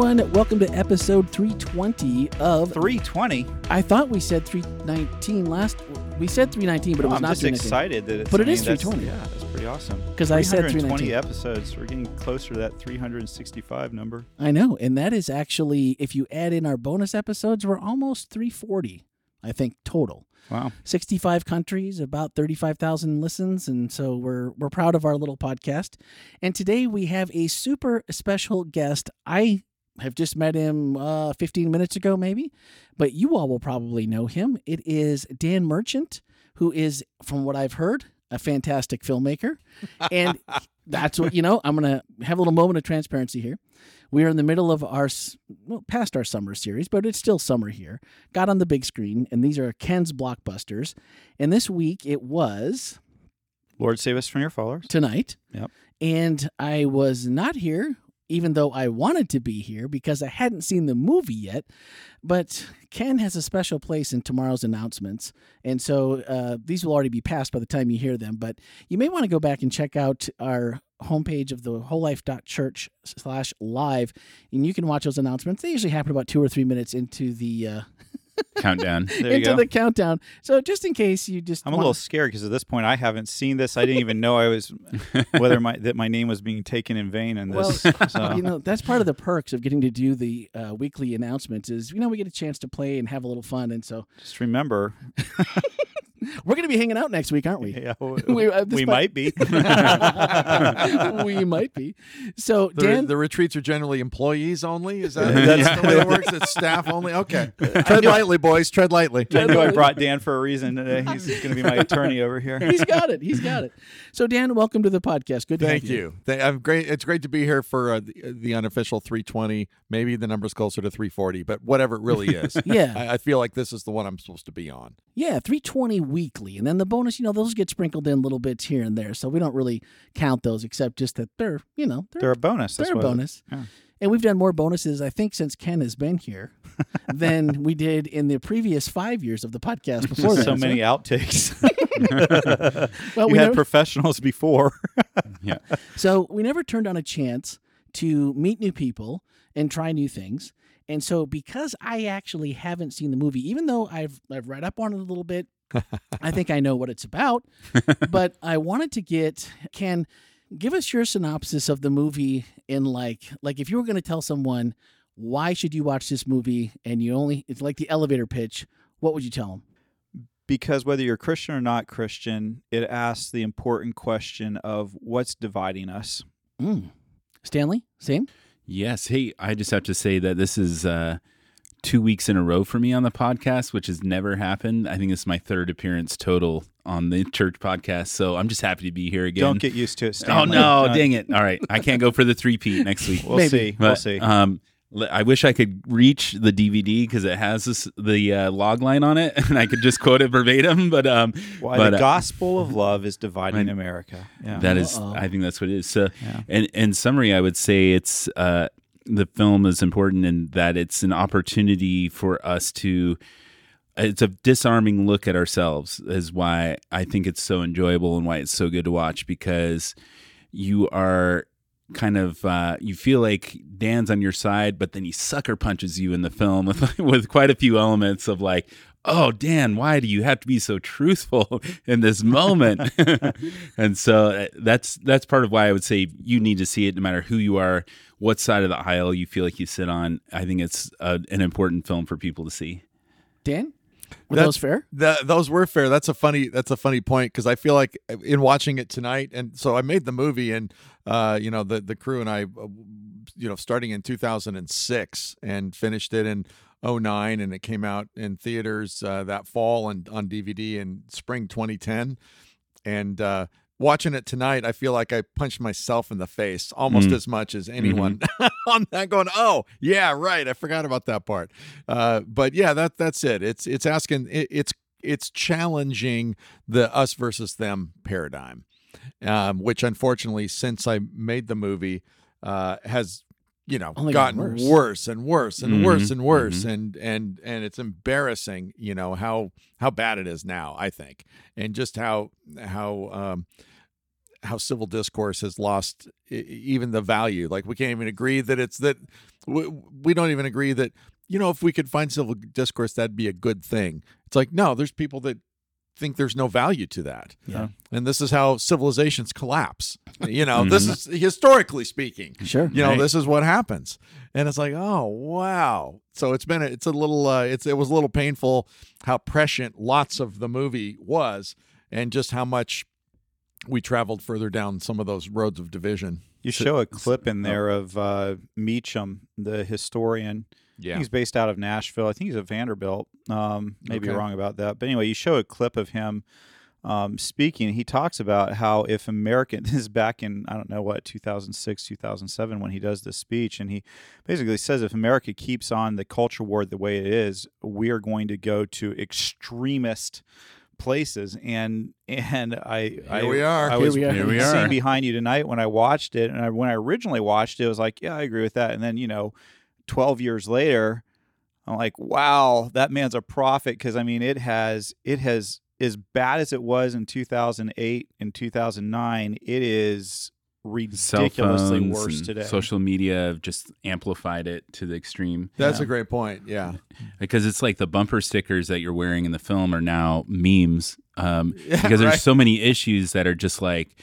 everyone. Welcome to episode 320 of... 320? I thought we said 319 last... We said 319, but it was not 319. I'm just excited that it's... But it is 320. Yeah, that's pretty awesome. Because I said 319. 320 episodes. We're getting closer to that 365 number. I know. And that is actually, if you add in our bonus episodes, we're almost 340, I think, total. Wow. 65 countries, about 35,000 listens, and so we're proud of our little podcast. And today we have a super special guest. I have just met him 15 minutes ago maybe, but you all will probably know him. It is Dan Merchant, who is, from what I've heard, a fantastic filmmaker. And that's what, you know, I'm going to have a little moment of transparency here. We are in the middle of our, well, past our summer series, but it's still summer here. Got on the big screen, and these are Ken's blockbusters. And this week it was... Lord Save Us from Your Followers. Tonight. Yep. And I was not here, even though I wanted to be here, because I hadn't seen the movie yet. But Ken has a special place in tomorrow's announcements. And so these will already be passed by the time you hear them. But you may want to go back and check out our homepage of the wholelife.church/live. And you can watch those announcements. They usually happen about 2 or 3 minutes into the... Countdown. There you go. Into the countdown. So just in case you just... I'm a little scared because at this point I haven't seen this. I didn't even know I was... whether my name was being taken in vain in this. Well, so, you know, that's part of the perks of getting to do the weekly announcements is, you know, we get a chance to play and have a little fun. And so... Just remember... We're going to be hanging out next week, aren't we? Yeah, we might be. We might be. So, Dan, the retreats are generally employees only. Is that the way it works? It's staff only. Okay, tread lightly, boys. Tread lightly. I knew I brought Dan for a reason today. He's going to be my attorney over here. He's got it. He's got it. So, Dan, welcome to the podcast. Good to have you. Thank you. I'm great. It's great to be here for the unofficial 320. Maybe the number's closer to 340, but whatever it really is. Yeah, I feel like this is the one I'm supposed to be on. Yeah, 320. Weekly. And then the bonus, you know, those get sprinkled in little bits here and there. So we don't really count those, except just that they're, you know, they're a bonus. They're a bonus. Yeah. And we've done more bonuses, I think, since Ken has been here than we did in the previous 5 years of the podcast before that. So many outtakes. Well, we had professionals before. Yeah. So we never turned on a chance to meet new people and try new things. And so because I actually haven't seen the movie, even though I've read up on it a little bit, I think I know what it's about, but I wanted to get Ken, give us your synopsis of the movie in like if you were going to tell someone why should you watch this movie, and you only, it's like the elevator pitch, what would you tell them? Because whether you're Christian or not Christian, it asks the important question of what's dividing us. Stanley, same? Yes. Hey, I just have to say that this is 2 weeks in a row for me on the podcast, which has never happened. I think this is my third appearance total on the church podcast, so I'm just happy to be here again. Don't get used to it, Stanley. Oh, no, dang it. All right, I can't go for the three-peat next week. We'll see. I wish I could reach the DVD because it has the log line on it, and I could just quote it verbatim. But the gospel of love is dividing America. Yeah. That is, I think that's what it is. So, yeah. And in summary, I would say it's... the film is important in that it's an opportunity for us to, it's a disarming look at ourselves, is why I think it's so enjoyable and why it's so good to watch, because you are kind of, you feel like Dan's on your side, but then he sucker punches you in the film with quite a few elements of like, oh, Dan, why do you have to be so truthful in this moment? And so that's part of why I would say you need to see it no matter who you are, what side of the aisle you feel like you sit on. I think it's an important film for people to see. Dan? Were those fair? Those were fair. That's a funny point, because I feel like in watching it tonight, and so I made the movie, and you know, the crew and I, you know, starting in 2006 and finished it in 2009, and it came out in theaters that fall and on DVD in spring 2010, and watching it tonight, I feel like I punched myself in the face almost as much as anyone on that, going, oh, yeah, right, I forgot about that part. But yeah, that's it. It's asking, it's challenging the us versus them paradigm, which unfortunately, since I made the movie, has, you know, gotten worse and worse and it's embarrassing, you know, how bad it is now, I think, and just how how civil discourse has lost even the value. Like, we can't even agree that it's that we don't even agree that, you know, if we could find civil discourse, that'd be a good thing. It's like, no, there's people that think there's no value to that. Yeah. And this is how civilizations collapse. You know, mm-hmm. this is historically speaking. Sure. You know, right. This is what happens. And it's like, oh, wow. So it was a little painful how prescient lots of the movie was and just how much we traveled further down some of those roads of division. You show a clip in there of Meacham, the historian. Yeah. He's based out of Nashville. I think he's at Vanderbilt. Maybe wrong about that. But anyway, you show a clip of him speaking. He talks about how if American, this is back in, 2006, 2007, when he does this speech. And he basically says, if America keeps on the culture war the way it is, we are going to go to extremist places. And here we are. Sitting behind you tonight when I watched it. And when I originally watched it, I was like, yeah, I agree with that. And then, you know, 12 years later, I'm like, wow, that man's a prophet. Because I mean, it has as bad as it was in 2008 and 2009, it is ridiculously worse today. Social media have just amplified it to the extreme. That's a great point. Yeah, because it's like the bumper stickers that you're wearing in the film are now memes because there's so many issues that are just like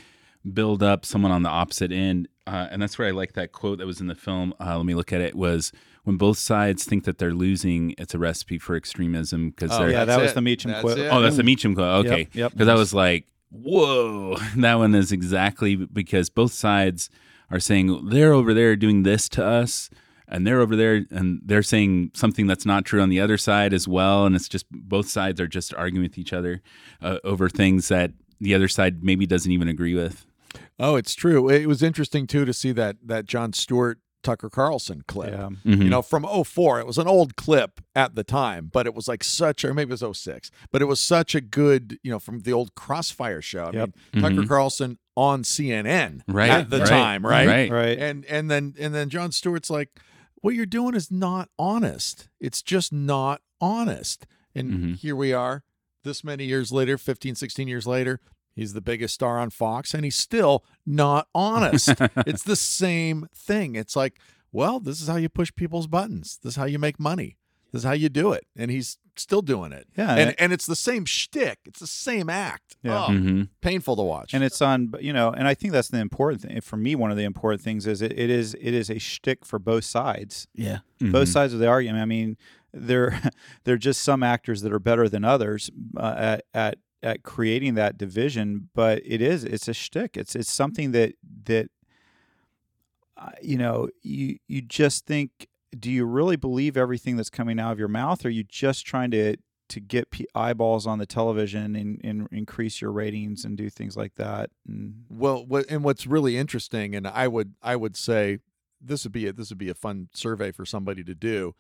build up someone on the opposite end. And that's where I like that quote that was in the film. Let me look at it. Was when both sides think that they're losing, it's a recipe for extremism. That was the Meacham quote. Oh, that's the Meacham quote. Okay. Because yep. I was like, whoa, that one is exactly because both sides are saying they're over there doing this to us and they're over there and they're saying something that's not true on the other side as well. And it's just both sides are just arguing with each other over things that the other side maybe doesn't even agree with. Oh, it's true. It was interesting, too, to see that Jon Stewart, Tucker Carlson clip, you know, from 2004. It was an old clip at the time, but it was like or maybe it was 2006, but it was such a good, you know, from the old Crossfire show. I mean, Tucker Carlson on CNN at the time, right? And then Jon Stewart's like, what you're doing is not honest. It's just not honest. And here we are this many years later, 15, 16 years later. He's the biggest star on Fox, and he's still not honest. It's the same thing. It's like, well, this is how you push people's buttons. This is how you make money. This is how you do it. And he's still doing it. Yeah, and it's the same shtick. It's the same act. Yeah. Painful to watch. And it's on, you know, and I think that's the important thing. For me, one of the important things is it is a shtick for both sides. Yeah. Both sides of the argument. I mean, they're just some actors that are better than others at creating that division, but it's a shtick. It's something that you know, you just think, do you really believe everything that's coming out of your mouth, or are you just trying to get eyeballs on the television and increase your ratings and do things like that? And what's really interesting, and I would say this would be a fun survey for somebody to do.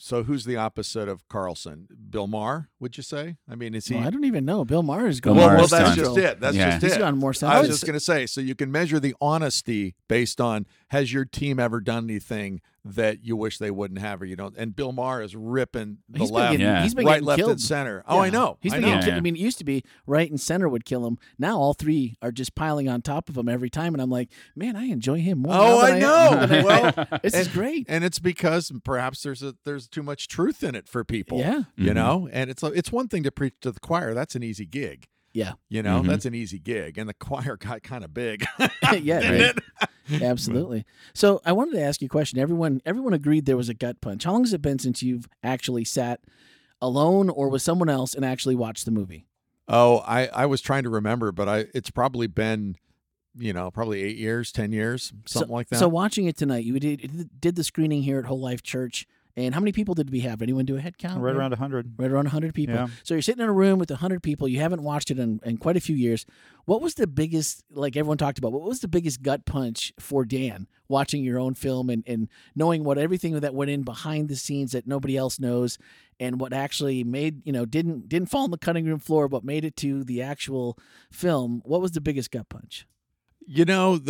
So who's the opposite of Carlson? Bill Maher, would you say? I mean, is he? Well, I don't even know. Bill Maher is going. Well, that's just it. He's gone more central. I was just going to say. So you can measure the honesty based on, has your team ever done anything that you wish they wouldn't have, or you don't? And Bill Maher is ripping the left, right, left, and center. Yeah. Oh, I know. He's been getting killed. I mean, it used to be right and center would kill him. Now all three are just piling on top of him every time, and I'm like, man, I enjoy him more. Oh, I know. Well, this is great, and it's because perhaps there's too much truth in it for people. Yeah, you know, and it's one thing to preach to the choir. That's an easy gig. Yeah, you know, that's an easy gig, and the choir got kind of big. Absolutely. So I wanted to ask you a question. Everyone agreed there was a gut punch. How long has it been since you've actually sat alone or with someone else and actually watched the movie? Oh, I was trying to remember, but it's probably been, you know, probably 8 years, 10 years, something like that. So watching it tonight, you did the screening here at Whole Life Church. And how many people did we have? Anyone do a head count? Right around 100. Right around 100 people. Yeah. So you're sitting in a room with 100 people. You haven't watched it in quite a few years. What was the biggest, like everyone talked about, what was the biggest gut punch for Dan watching your own film and knowing what everything that went in behind the scenes that nobody else knows and what actually made, you know, didn't fall on the cutting room floor but made it to the actual film? What was the biggest gut punch? You know,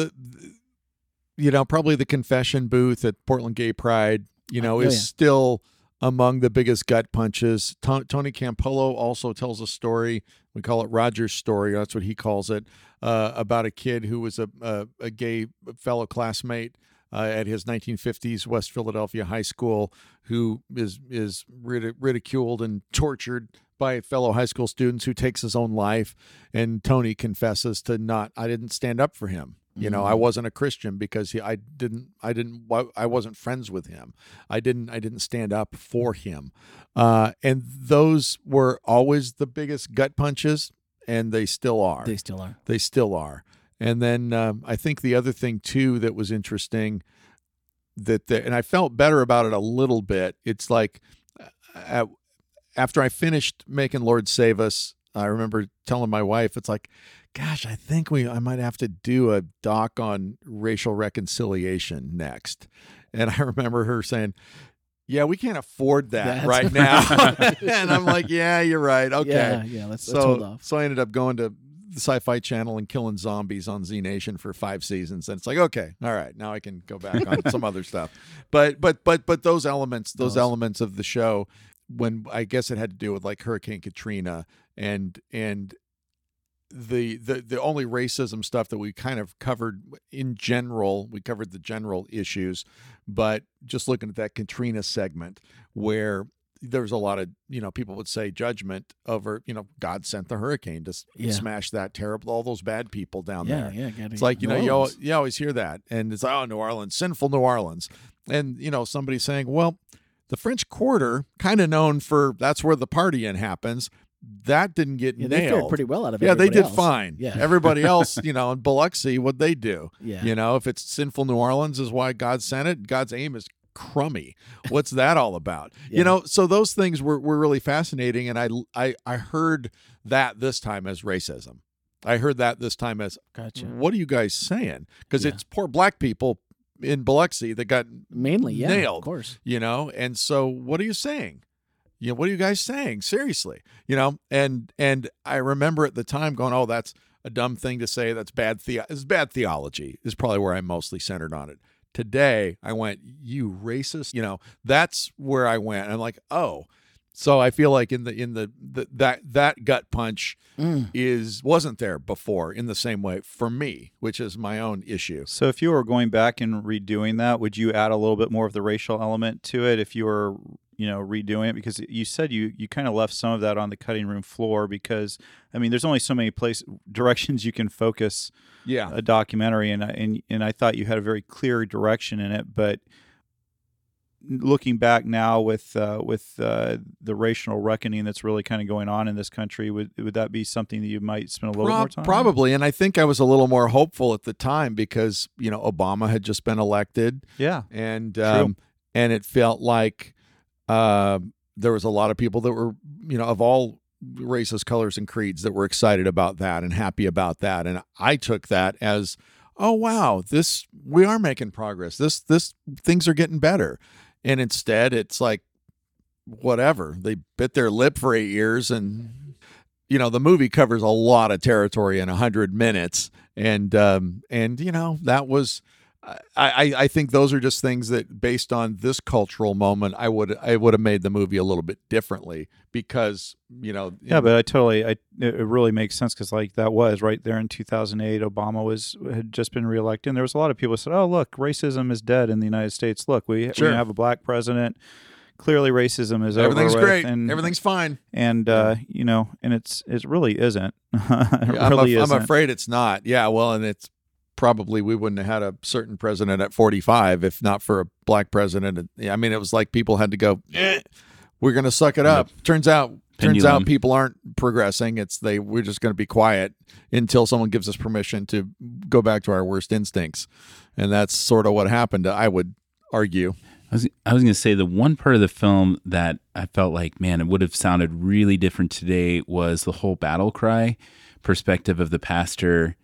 probably the confession booth at Portland Gay Pride. You know, is still among the biggest gut punches. Tony Campolo also tells a story. We call it Roger's story. That's what he calls it, about a kid who was a gay fellow classmate at his 1950s West Philadelphia high school, who is ridiculed and tortured by fellow high school students, who takes his own life. And Tony confesses to I didn't stand up for him. You know, I wasn't a Christian because I wasn't friends with him. I didn't stand up for him. And those were always the biggest gut punches, and they still are. And then I think the other thing too that was interesting and I felt better about it a little bit. It's like after I finished making Lord Save Us, I remember telling my wife, it's like, gosh, I think I might have to do a doc on racial reconciliation next. And I remember her saying, yeah, we can't afford that right now. And I'm like, yeah, you're right. Okay. Yeah, let's hold off. So I ended up going to the Sci-Fi Channel and killing zombies on Z Nation for 5 seasons. And it's like, okay, all right, now I can go back on some other stuff. But those elements of the show, when I guess it had to do with like Hurricane Katrina and the only racism stuff that we kind of covered in general, we covered the general issues, but just looking at that Katrina segment where there was a lot of, people would say judgment over, God sent the hurricane to smash that terrible, all those bad people down there. Yeah. It's like, you always hear that. And it's like, oh, New Orleans, sinful New Orleans. And, somebody's saying, well, the French Quarter, kind of known for that's where the partying happens. That didn't get nailed. They fared pretty well out of it. Yeah, they did fine. Yeah. Everybody else, in Biloxi, what'd they do? Yeah. If it's sinful New Orleans is why God sent it, God's aim is crummy. What's that all about? Yeah. So those things were really fascinating, and I heard that this time as racism. I heard that this time as, gotcha. What are you guys saying? Because it's poor black people in Biloxi that got mainly nailed, of course. And so what are you saying? What are you guys saying? Seriously, and I remember at the time going, oh, that's a dumb thing to say. That's bad theology is probably where I'm mostly centered on it. Today, I went, you racist, that's where I went. And I'm like, oh, so I feel like that gut punch wasn't there before in the same way for me, which is my own issue. So if you were going back and redoing that, would you add a little bit more of the racial element to it if you were redoing it? Because you said you kind of left some of that on the cutting room floor because, there's only so many directions you can focus a documentary, and I thought you had a very clear direction in it. But looking back now with the racial reckoning that's really kind of going on in this country, would that be something that you might spend a little more time on? Probably, and I think I was a little more hopeful at the time because, Obama had just been elected. Yeah. And it felt like... there was a lot of people that were, of all races, colors, and creeds that were excited about that and happy about that. And I took that as, oh, wow, we are making progress. This things are getting better. And instead it's like, whatever, they bit their lip for 8 years. And, the movie covers a lot of territory in 100 minutes. And that was, I think those are just things that, based on this cultural moment, I would have made the movie a little bit differently because But it really makes sense because that was right there in 2008. Obama had just been reelected, and there was a lot of people who said, "Oh, look, racism is dead in the United States. Look, we have a black president. Clearly, racism is over. Everything's great. And everything's fine." And and it really isn't. It really isn't. I'm afraid it's not. Yeah. Well, and it's. Probably we wouldn't have had a certain president at 45 if not for a black president. It was like people had to go, we're going to suck it up. Turns out people aren't progressing. We're just going to be quiet until someone gives us permission to go back to our worst instincts. And that's sort of what happened, I would argue. I was going to say the one part of the film that I felt like, man, it would have sounded really different today was the whole battle cry perspective of the pastor.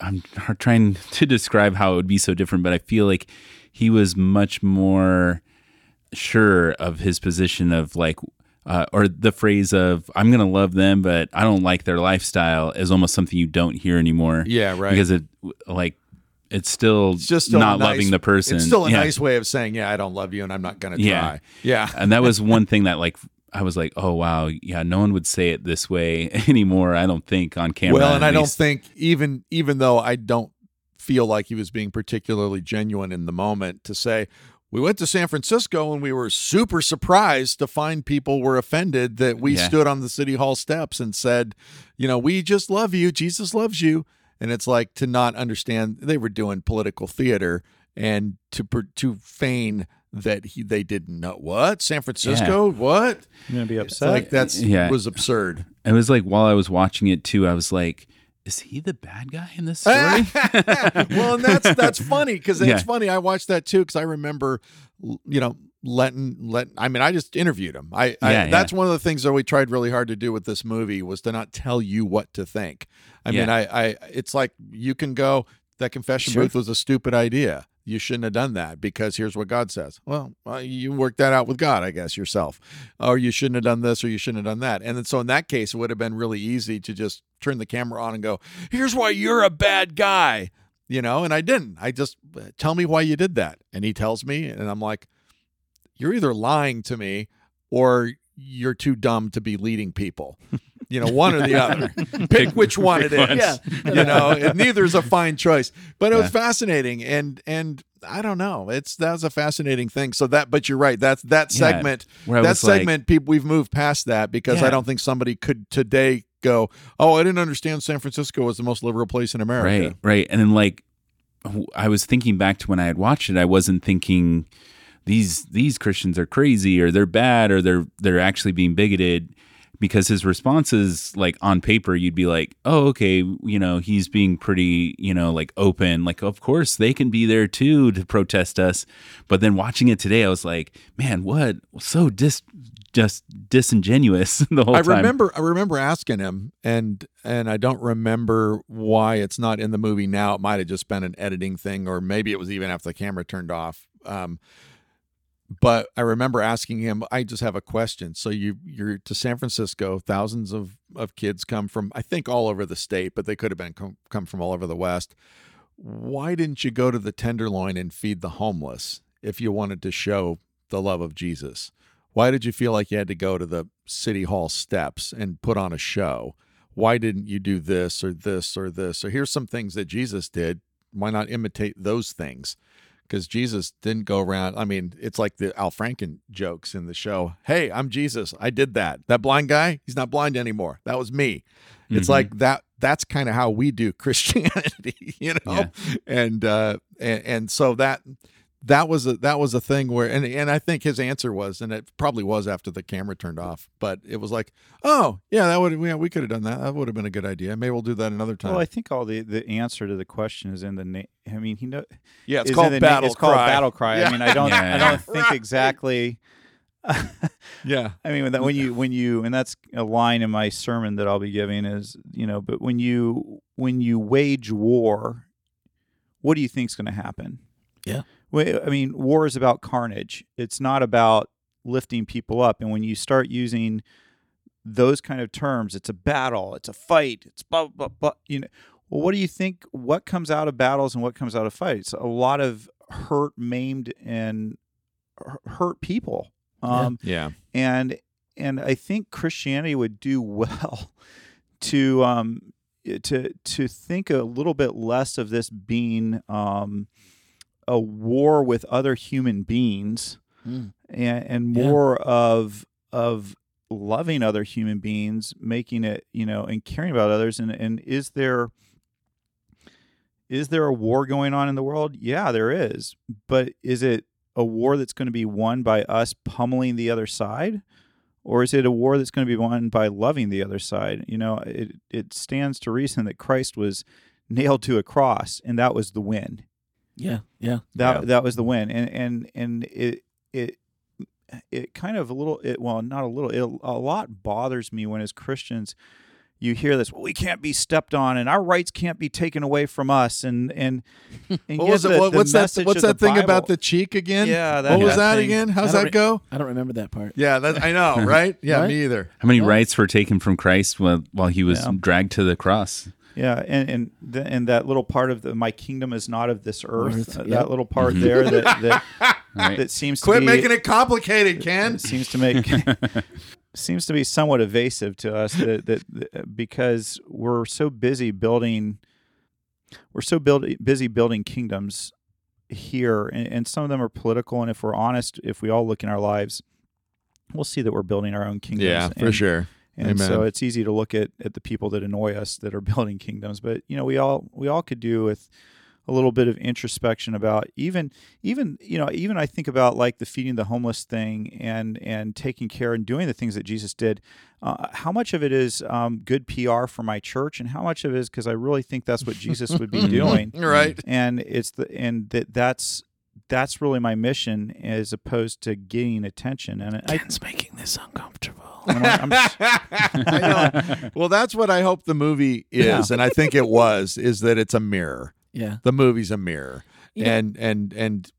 I'm trying to describe how it would be so different, but I feel like he was much more sure of his position of or the phrase of, I'm going to love them, but I don't like their lifestyle, is almost something you don't hear anymore. Yeah, right. Because it it's still, not loving the person. It's still a nice way of saying, yeah, I don't love you and I'm not going to try. Yeah. And that was one thing that, like, I was like, oh, wow. Yeah, no one would say it this way anymore, I don't think, on camera. Well, and I don't think, even though I don't feel like he was being particularly genuine in the moment, to say, we went to San Francisco and we were super surprised to find people were offended that we stood on the city hall steps and said, you know, we just love you. Jesus loves you. And it's like, to not understand they were doing political theater and to feign that they didn't know what San Francisco, what I'm going to be upset. Like that's was absurd. It was like, while I was watching it too, I was like, is he the bad guy in this story? Well, and that's funny, because it's funny. I watched that too, because I remember, you know, I mean, I just interviewed him. That's one of the things that we tried really hard to do with this movie, was to not tell you what to think. I mean, it's like, you can go, that confession booth was a stupid idea. You shouldn't have done that, because here's what God says. Well, you worked that out with God, I guess, yourself. Or you shouldn't have done this, or you shouldn't have done that. And then, so in that case, it would have been really easy to just turn the camera on and go, here's why you're a bad guy. You know, and I didn't. I just, tell me why you did that. And he tells me, and I'm like, you're either lying to me or you're too dumb to be leading people. You know, one or the other. Pick which one it is. Yeah. You know, and neither is a fine choice. But it was fascinating, and I don't know. That was a fascinating thing. So that, but you're right. That's that segment. Yeah, that segment, like, people, we've moved past that, because I don't think somebody could today go, oh, I didn't understand San Francisco was the most liberal place in America. Right. And then, like, I was thinking back to when I had watched it, I wasn't thinking these Christians are crazy, or they're bad, or they're actually being bigoted. Because his responses, like, on paper, you'd be like, oh, okay, you know, he's being pretty, you know, like, open. Like, of course, they can be there, too, to protest us. But then watching it today, I was like, man, what? So just disingenuous the whole time. I remember asking him, and I don't remember why it's not in the movie now. It might have just been an editing thing, or maybe it was even after the camera turned off. But I remember asking him, I just have a question. So you're to San Francisco, thousands of kids come from, I think, all over the state, but they could have been come from all over the West. Why didn't you go to the Tenderloin and feed the homeless if you wanted to show the love of Jesus? Why did you feel like you had to go to the city hall steps and put on a show? Why didn't you do this or this or this? So here's some things that Jesus did. Why not imitate those things? Because Jesus didn't go around. I mean, it's like the Al Franken jokes in the show. Hey, I'm Jesus. I did that. That blind guy, he's not blind anymore. That was me. Mm-hmm. It's like that. That's kind of how we do Christianity, you know. Yeah. And so that was a thing where, and I think his answer was, and it probably was after the camera turned off, but it was like, oh yeah, we could have done that. That would have been a good idea. Maybe we'll do that another time. Well, I think all the answer to the question is in the name. I mean, he knows. Yeah, it's called Battle Cry. It's called Battle Cry. Yeah. I mean, I don't think exactly. Yeah. I mean, when you, and that's a line in my sermon that I'll be giving is, you know, but when you wage war, what do you think's going to happen? Yeah. I mean, war is about carnage. It's not about lifting people up. And when you start using those kind of terms, it's a battle, it's a fight, it's blah, blah, blah. You know, well, what do you think? What comes out of battles and what comes out of fights? A lot of hurt, maimed, and hurt people. And I think Christianity would do well to think a little bit less of this being a war with other human beings, and more of loving other human beings, making it, you know, and caring about others. And is there a war going on in the world? Yeah, there is. But is it a war that's going to be won by us pummeling the other side? Or is it a war that's going to be won by loving the other side? You know, it stands to reason that Christ was nailed to a cross, and that was the win. That was the win, and it kind of a lot bothers me when, as Christians, you hear this. Well, we can't be stepped on, and our rights can't be taken away from us. And what's that thing Bible about the cheek again? Yeah, that, what was that thing again? How's that go? I don't remember that part. Yeah, I know, right? Yeah, right? Me either. How many rights were taken from Christ while he was dragged to the cross? Yeah, and that little part of my kingdom is not of this earth. That yep. little part mm-hmm. there that right. that seems to quit be, making it complicated, Ken. It seems to make seems to be somewhat evasive to us that because we're so busy building kingdoms here, and some of them are political. And if we're honest, if we all look in our lives, we'll see that we're building our own kingdoms. Yeah, for sure. And Amen. So it's easy to look at the people that annoy us that are building kingdoms, but you know we all could do with a little bit of introspection about even I think about like the feeding the homeless thing and taking care and doing the things that Jesus did. How much of it is good PR for my church, and how much of it is because I really think that's what Jesus would be doing, right? And it's that's really my mission as opposed to getting attention. And it's making this uncomfortable. I know. Well, that's what I hope the movie is, yeah. and I think it was, is that it's a mirror. Yeah, the movie's a mirror, yeah. and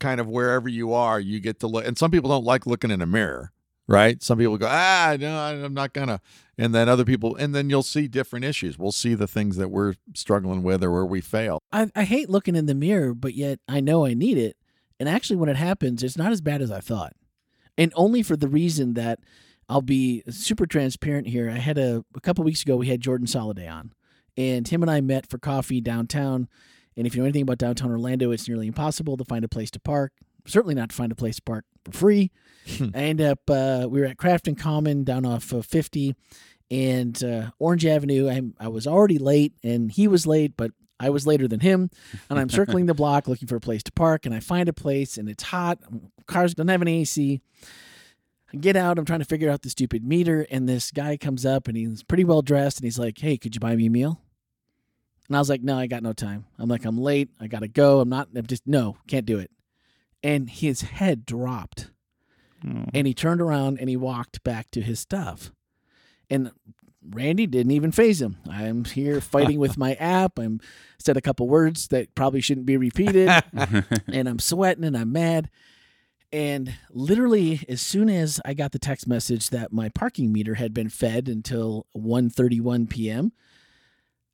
kind of wherever you are, you get to look. And some people don't like looking in a mirror, right? Some people go, no, I'm not gonna. And then other people, and then you'll see different issues. We'll see the things that we're struggling with or where we fail. I hate looking in the mirror, but yet I know I need it. And actually, when it happens, it's not as bad as I thought, and only for the reason that. I'll be super transparent here. I had a couple weeks ago, we had Jordan Soliday on, and him and I met for coffee downtown. And if you know anything about downtown Orlando, it's nearly impossible to find a place to park. Certainly not to find a place to park for free. I ended up, we were at Crafton Common down off of 50 and Orange Avenue. I was already late, and he was late, but I was later than him, and I'm circling the block looking for a place to park, and I find a place, and it's hot. Cars don't have any AC. Get out, I'm trying to figure out the stupid meter, and this guy comes up, and he's pretty well dressed, and he's like, hey, could you buy me a meal? And I was like, no, I got no time. I'm like, I'm late, I gotta go, I'm just, can't do it. And his head dropped, and he turned around, and he walked back to his stuff. And Randy didn't even faze him. I'm here fighting with my app. I said a couple words that probably shouldn't be repeated, and I'm sweating, and I'm mad. And literally, as soon as I got the text message that my parking meter had been fed until 1:31 p.m.,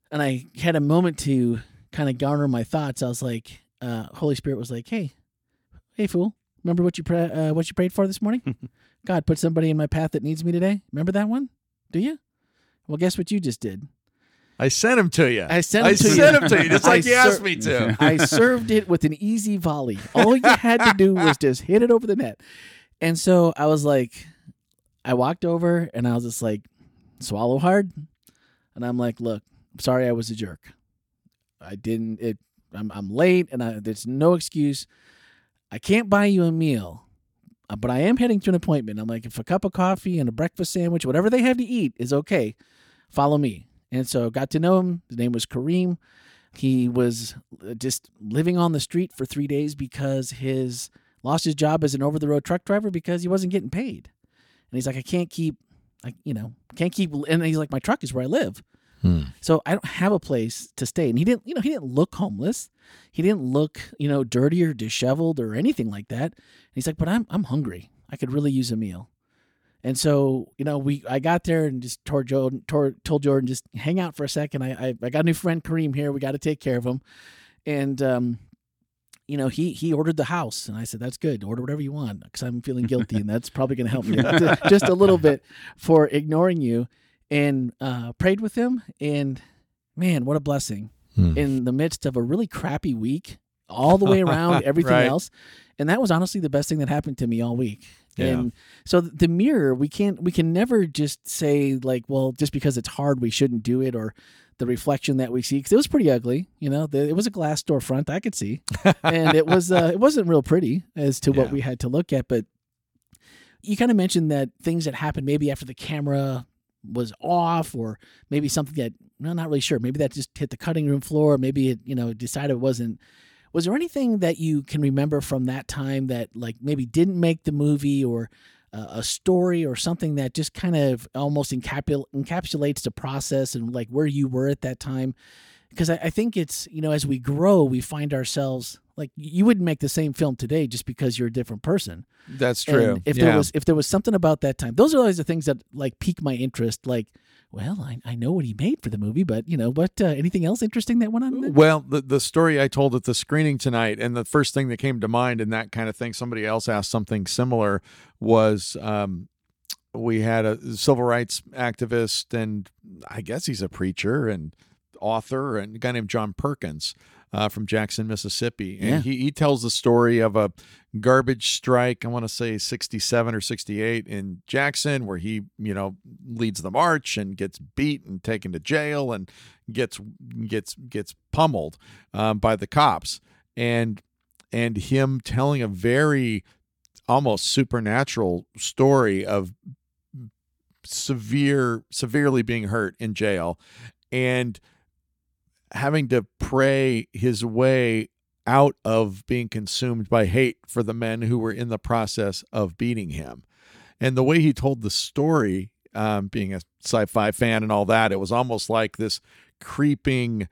and I had a moment to kind of garner my thoughts, I was like, Holy Spirit was like, hey, fool, remember what you prayed for this morning? God, put somebody in my path that needs me today. Remember that one? Do you? Well, guess what you just did? I sent him to you. I sent him to you, just like you asked me to. I served it with an easy volley. All you had to do was just hit it over the net. And so I was like, I walked over, and I was just like, swallow hard. And I'm like, look, I'm sorry I was a jerk. I'm late, and there's no excuse. I can't buy you a meal, but I am heading to an appointment. I'm like, if a cup of coffee and a breakfast sandwich, whatever they have to eat is okay, follow me. And so got to know him. His name was Kareem. He was just living on the street for 3 days because lost his job as an over-the-road truck driver because he wasn't getting paid. And he's like, and he's like, my truck is where I live. So I don't have a place to stay. And he didn't look homeless. He didn't look, dirty or disheveled or anything like that. And he's like, but I'm hungry. I could really use a meal. And so, I got there and just told Jordan, just hang out for a second. I got a new friend, Kareem, here. We got to take care of him. And, he ordered the house. And I said, that's good. Order whatever you want because I'm feeling guilty. And that's probably going to help me just a little bit for ignoring you. And prayed with him. And, man, what a blessing. In the midst of a really crappy week all the way around, everything right. else. And that was honestly the best thing that happened to me all week. Yeah. And so the mirror, we can never just say like, well, just because it's hard, we shouldn't do it. Or the reflection that we see, because it was pretty ugly. It was a glass door front I could see, and it was it wasn't real pretty as to what we had to look at. But you kind of mentioned that things that happened maybe after the camera was off, or maybe something that I'm not really sure. Maybe that just hit the cutting room floor. Maybe it decided it wasn't. Was there anything that you can remember from that time that like maybe didn't make the movie, or a story or something that just kind of almost encapsulates the process and like where you were at that time? Because I think it's, as we grow, we find ourselves like you wouldn't make the same film today just because you're a different person. That's true. And if there was something about that time, those are always the things that like pique my interest. Like, well, I know what he made for the movie, but, you know, what anything else interesting that went on? Well, the story I told at the screening tonight, and the first thing that came to mind in that kind of thing, somebody else asked something similar, was we had a civil rights activist, and I guess he's a preacher and author, and a guy named John Perkins from Jackson, Mississippi. And he tells the story of a garbage strike, I want to say 67 or 68 in Jackson, where he, you know, leads the march and gets beat and taken to jail and gets pummeled by the cops. And him telling a very almost supernatural story of severely being hurt in jail and having to pray his way out of being consumed by hate for the men who were in the process of beating him. And the way he told the story, being a sci-fi fan and all that, it was almost like this creeping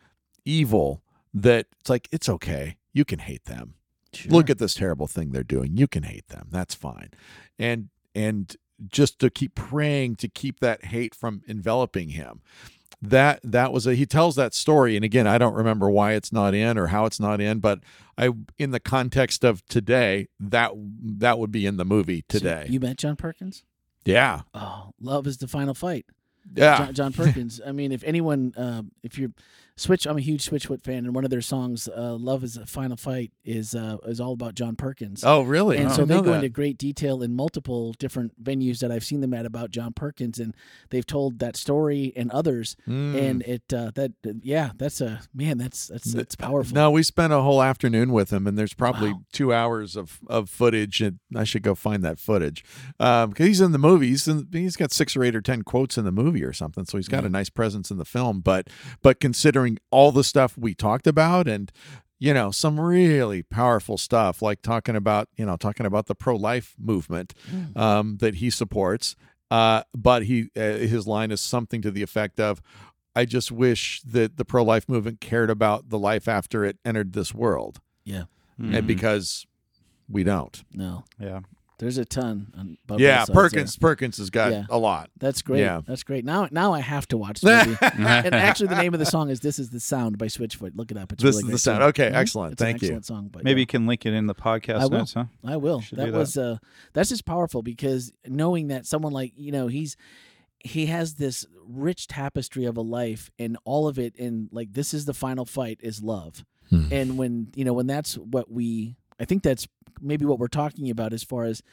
evil that it's like, it's okay. You can hate them. Sure. Look at this terrible thing they're doing. You can hate them. That's fine. And just to keep praying to keep that hate from enveloping him. That was he tells that story. And again, I don't remember why it's not in or how it's not in, but in the context of today, that would be in the movie today. So you met John Perkins? Yeah. Oh, love is the final fight. Yeah. John Perkins. I mean, if anyone, I'm a huge Switchfoot fan, and one of their songs, "Love Is a Final Fight," is all about John Perkins. Oh, really? And so they go into great detail in multiple different venues that I've seen them at about John Perkins, and they've told that story and others. Mm. And that's powerful. No, we spent a whole afternoon with him, and there's probably 2 hours of footage, and I should go find that footage because he's in the movies, and he's got 6 or 8 or 10 quotes in the movie or something, so he's got a nice presence in the film. But considering all the stuff we talked about, and you know, some really powerful stuff, like talking about the pro-life movement that he supports, but he his line is something to the effect of, I just wish that the pro-life movement cared about the life after it entered this world. Yeah. Mm-hmm. And because we don't. No. Yeah. There's a ton. Perkins has got a lot. That's great. Yeah. That's great. Now I have to watch the movie. And actually, the name of the song is "This Is the Sound" by Switchfoot. Look it up. It's really great. This Is the Sound. Okay, excellent. It's Thank you. Excellent song. But maybe you can link it in the podcast notes, huh? I will. That's just powerful, because knowing that someone like, you know, he has this rich tapestry of a life, and all of it, and like, this is the final fight is love, and when that's what I think that's maybe what we're talking about as far as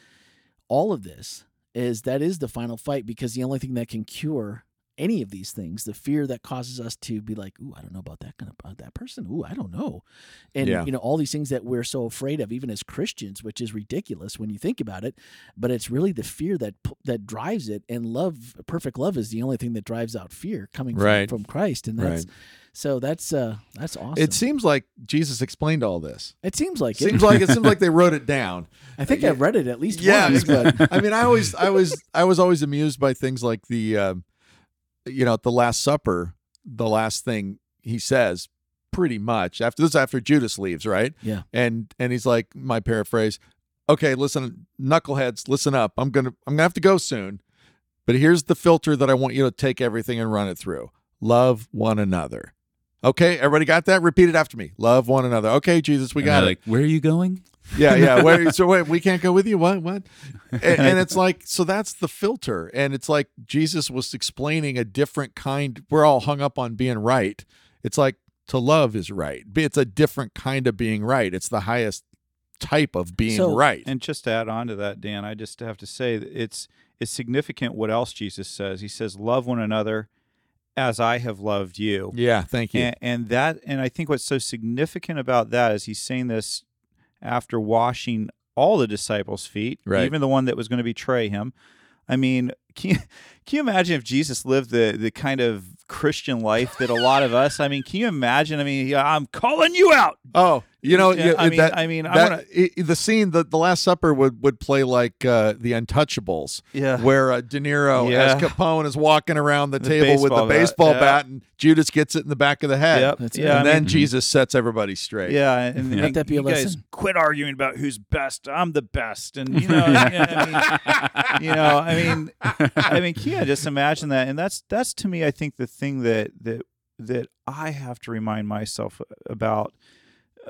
all of this is the final fight, because the only thing that can cure any of these things, the fear that causes us to be like, ooh, I don't know about that person. Ooh, I don't know. And, all these things that we're so afraid of, even as Christians, which is ridiculous when you think about it, but it's really the fear that drives it. And love, perfect love, is the only thing that drives out fear coming from Christ. And that's... Right. So that's awesome. It seems like Jesus explained all this. It seems like it. Seems like they wrote it down. I think I've read it at least once. But. I mean, I was always amused by things like the Last Supper. The last thing he says, pretty much after Judas leaves, right? Yeah. And he's like, my paraphrase. Okay, listen, knuckleheads, listen up. I'm gonna have to go soon, but here's the filter that I want you to take everything and run it through. Love one another. Okay, everybody got that? Repeat it after me. Love one another. Okay, Jesus, we got it. Like, where are you going? Yeah. Wait, we can't go with you? What? And it's like, so that's the filter. And it's like Jesus was explaining a different kind. We're all hung up on being right. It's like, to love is right. It's a different kind of being right. It's the highest type of being right. And just to add on to that, Dan, I just have to say that it's significant what else Jesus says. He says, love one another as I have loved you. Yeah, thank you. And I think what's so significant about that is he's saying this after washing all the disciples' feet, even the one that was going to betray him. I mean, can you imagine if Jesus lived the kind of Christian life that a lot of us, I mean, can you imagine? I mean, I'm calling you out. Oh, you know, the scene, the Last Supper would play like the Untouchables, where De Niro as Capone is walking around the table with the baseball bat, and Judas gets it in the back of the head. Yep. And then Jesus sets everybody straight. Yeah, and let that be a lesson. Quit arguing about who's best. I'm the best, and you know, I mean, I mean, yeah, just imagine that. And that's to me, I think, the thing that I have to remind myself about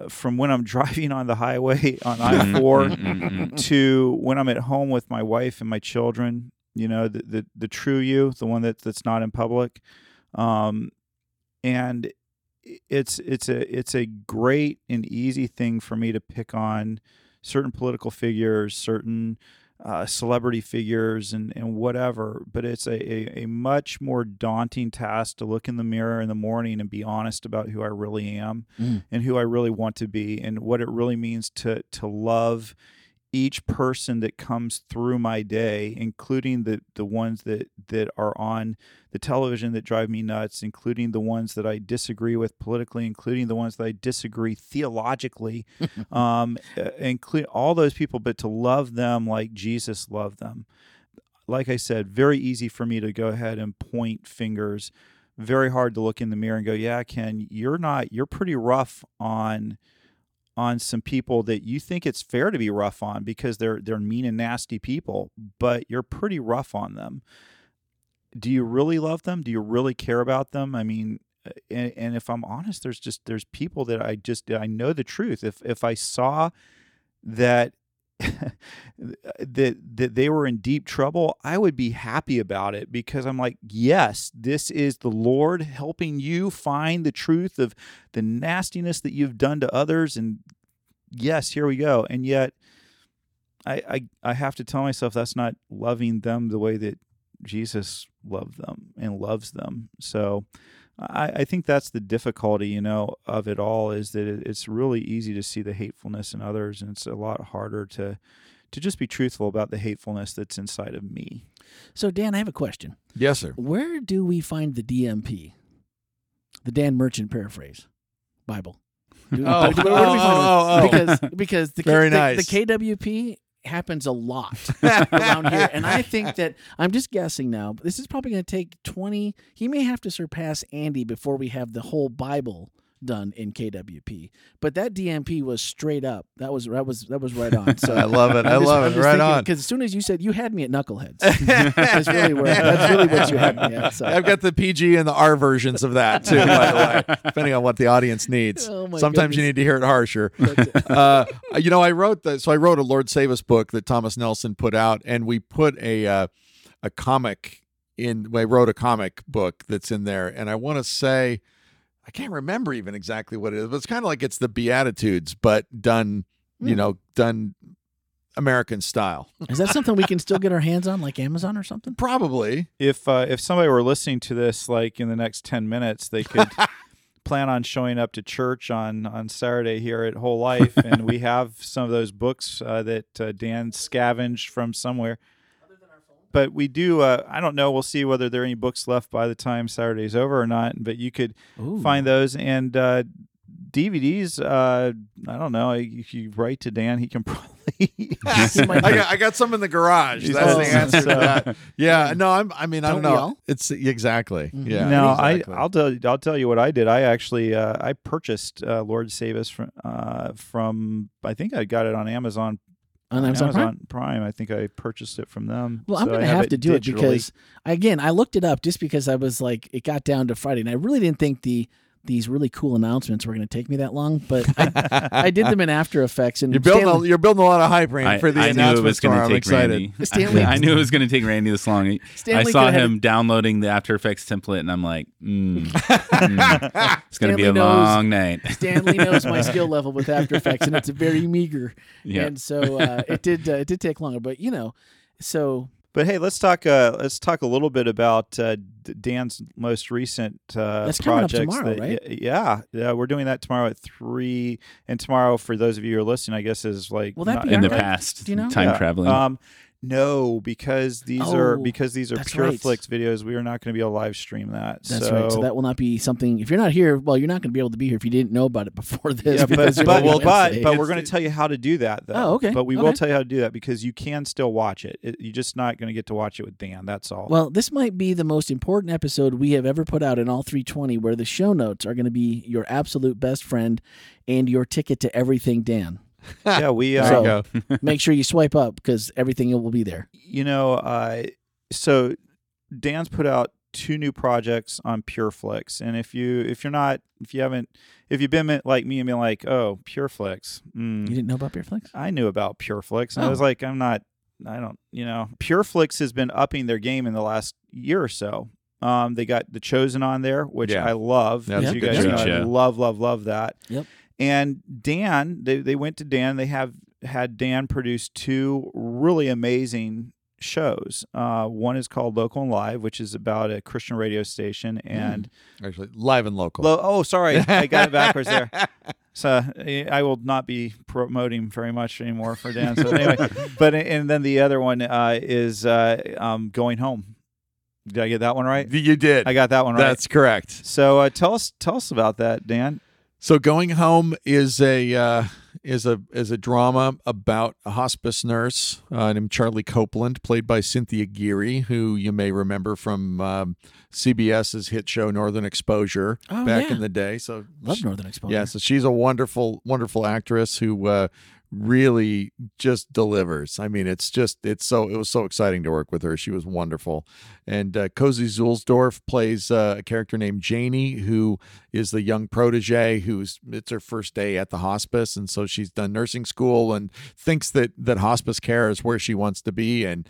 from when I'm driving on the highway on I-4 to when I'm at home with my wife and my children, you know, the true you, the one that's not in public. And it's a great and easy thing for me to pick on certain political figures, certain celebrity figures and whatever, but it's a much more daunting task to look in the mirror in the morning and be honest about who I really am and who I really want to be and what it really means to love each person that comes through my day, including the ones that are on the television that drive me nuts, including the ones that I disagree with politically, including the ones that I disagree theologically, include all those people, but to love them like Jesus loved them. Like I said, very easy for me to go ahead and point fingers, very hard to look in the mirror and go, yeah, Ken, you're pretty rough on some people that you think it's fair to be rough on because they're mean and nasty people, but you're pretty rough on them. Do you really love them? Do you really care about them? I mean, and if I'm honest, there's people that I know the truth. If I saw that that they were in deep trouble, I would be happy about it because I'm like, yes, this is the Lord helping you find the truth of the nastiness that you've done to others. And yes, here we go. And yet I have to tell myself that's not loving them the way that Jesus loved them and loves them. So I think that's the difficulty, you know, of it all, is that it's really easy to see the hatefulness in others, and it's a lot harder to just be truthful about the hatefulness that's inside of me. So, Dan, I have a question. Yes, sir. Where do we find the DMP, the Dan Merchant paraphrase Bible? Because the KWP happens a lot around here, and I think that I'm just guessing now, but this is probably going to take 20. He may have to surpass Andy before we have the whole Bible done in KWP. But that DMP was straight up. That was right on. So I love it. I love it. Right thinking, on. Because as soon as you said, you had me at knuckleheads. that's really what you had me at. So. I've got the PG and the R versions of that too, by the way, depending on what the audience needs. Oh, sometimes goodness. You need to hear it harsher. You know, I wrote a Lord Save Us book that Thomas Nelson put out, and we put a comic in. I wrote a comic book that's in there, and I want to say, I can't remember even exactly what it is, but it's kind of like it's the Beatitudes, but done, done American style. Is that something we can still get our hands on, like Amazon or something? Probably. If somebody were listening to this, like in the next 10 minutes, they could plan on showing up to church on Saturday here at Whole Life, and we have some of those books that Dan scavenged from somewhere. But we do, I don't know, we'll see whether there are any books left by the time Saturday's over or not, but you could find those. And DVDs, I don't know, if you write to Dan, he can probably... I got some in the garage. That's the answer to that. Yeah, no, I don't know. It's exactly. Mm-hmm. Yeah. No, exactly. I'll tell you what I did. I actually, I purchased Lord Save Us from, I think I got it on Amazon. On Amazon Prime, I think I purchased it from them. Well, I'm going to have to do digitally. It because, again, I looked it up just because I was like, it got down to Friday, and I really didn't think these really cool announcements were going to take me that long, but I did them in After Effects. And you're building a lot of hype, Randy, for the announcements. I'm excited. I knew it was going to take Randy this long. Stanley, I saw him downloading the After Effects template, and I'm like, it's going to be a long night. Stanley knows my skill level with After Effects, and it's very meager. Yeah. And so it did take longer, but so... But hey, let's talk a little bit about Dan's most recent projects. That's coming up tomorrow, right? Yeah, we're doing that tomorrow at 3:00. And tomorrow, for those of you who are listening, I guess is like not in the past. Do you know? Time traveling. No, because these are Pure Flix videos. We are not going to be able to live stream that. That's right. So that will not be something. If you're not here, well, you're not going to be able to be here if you didn't know about it before this. Yeah, but we're going to tell you how to do that, though. Oh, okay. But we will tell you how to do that because you can still watch it. You're just not going to get to watch it with Dan. That's all. Well, this might be the most important episode we have ever put out in all 320, where the show notes are going to be your absolute best friend and your ticket to everything, Dan. Yeah, we go. Make sure you swipe up because everything will be there. You know, So Dan's put out 2 new projects on Pure Flix, and if you've been like me and been like, oh, Pure Flix, you didn't know about Pure Flix? I knew about Pure Flix, and I was like, Pure Flix has been upping their game in the last year or so. They got The Chosen on there, which I love. As you guys know, I love that. Yep. And Dan, they went to Dan. They have had Dan produce 2 really amazing shows. One is called Local and Live, which is about a Christian radio station, and actually Live and Local. Sorry, I got it backwards there. So I will not be promoting very much anymore for Dan. So anyway, and then the other one is Going Home. Did I get that one right? You did. I got that one right. That's correct. So tell us about that, Dan. So Going Home is a drama about a hospice nurse named Charlie Copeland, played by Cynthia Geary, who you may remember from CBS's hit show Northern Exposure back in the day. So love Northern Exposure. Yeah, so she's a wonderful, wonderful actress who really just delivers. I mean, it was so exciting to work with her. She was wonderful. And Cozy Zulsdorf plays a character named Janie, who is the young protege it's her first day at the hospice, and so she's done nursing school and thinks that hospice care is where she wants to be, and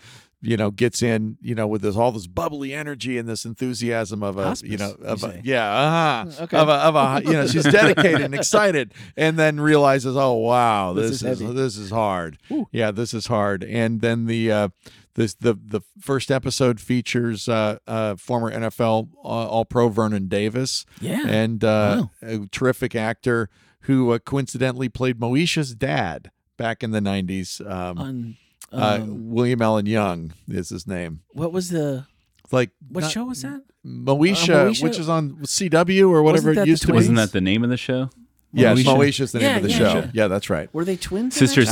gets in, with all this bubbly energy and this enthusiasm of a hospice, she's dedicated and excited, and then realizes, oh wow, this is hard. Ooh. Yeah, this is hard. And then the first episode features former NFL All-Pro Vernon Davis, a terrific actor who coincidentally played Moesha's dad back in the 90s. William Allen Young is his name. What was the... show was that? Moesha, which is on CW or whatever it used to be. Wasn't that the name of the show? Yes, Moesha's the name of the show. Sure. Yeah, that's right. Were they twins? Sister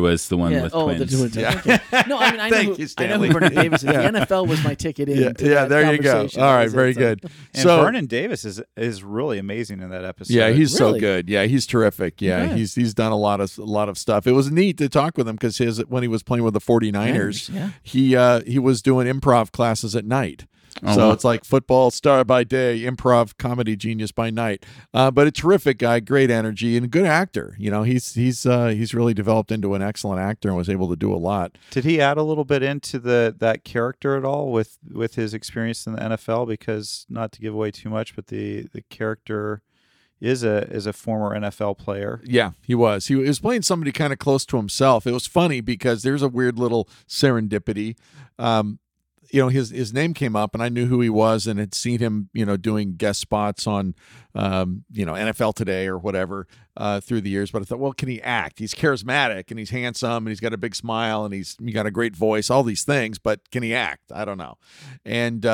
was the one with twins. The twins. Yeah. Okay. No, I mean, I know who Vernon Davis is. The NFL was my ticket in. Yeah, there you go. All right, very good. And Vernon Davis is really amazing in that episode. Yeah, he's so good. Yeah, he's terrific. Yeah, he's done a lot of stuff. It was neat to talk with him because when he was playing with the 49ers, he was doing improv classes at night. So it's like football star by day, improv comedy genius by night. But a terrific guy, great energy, and a good actor. He's really developed into an excellent actor and was able to do a lot. Did he add a little bit into that character at all with his experience in the NFL? Because, not to give away too much, but the character is a former NFL player. Yeah, he was. He was playing somebody kind of close to himself. It was funny because there's a weird little serendipity. His name came up, and I knew who he was, and had seen him, doing guest spots on, NFL Today or whatever through the years. But I thought, well, can he act? He's charismatic, and he's handsome, and he's got a big smile, and he's got a great voice, all these things. But can he act? I don't know. And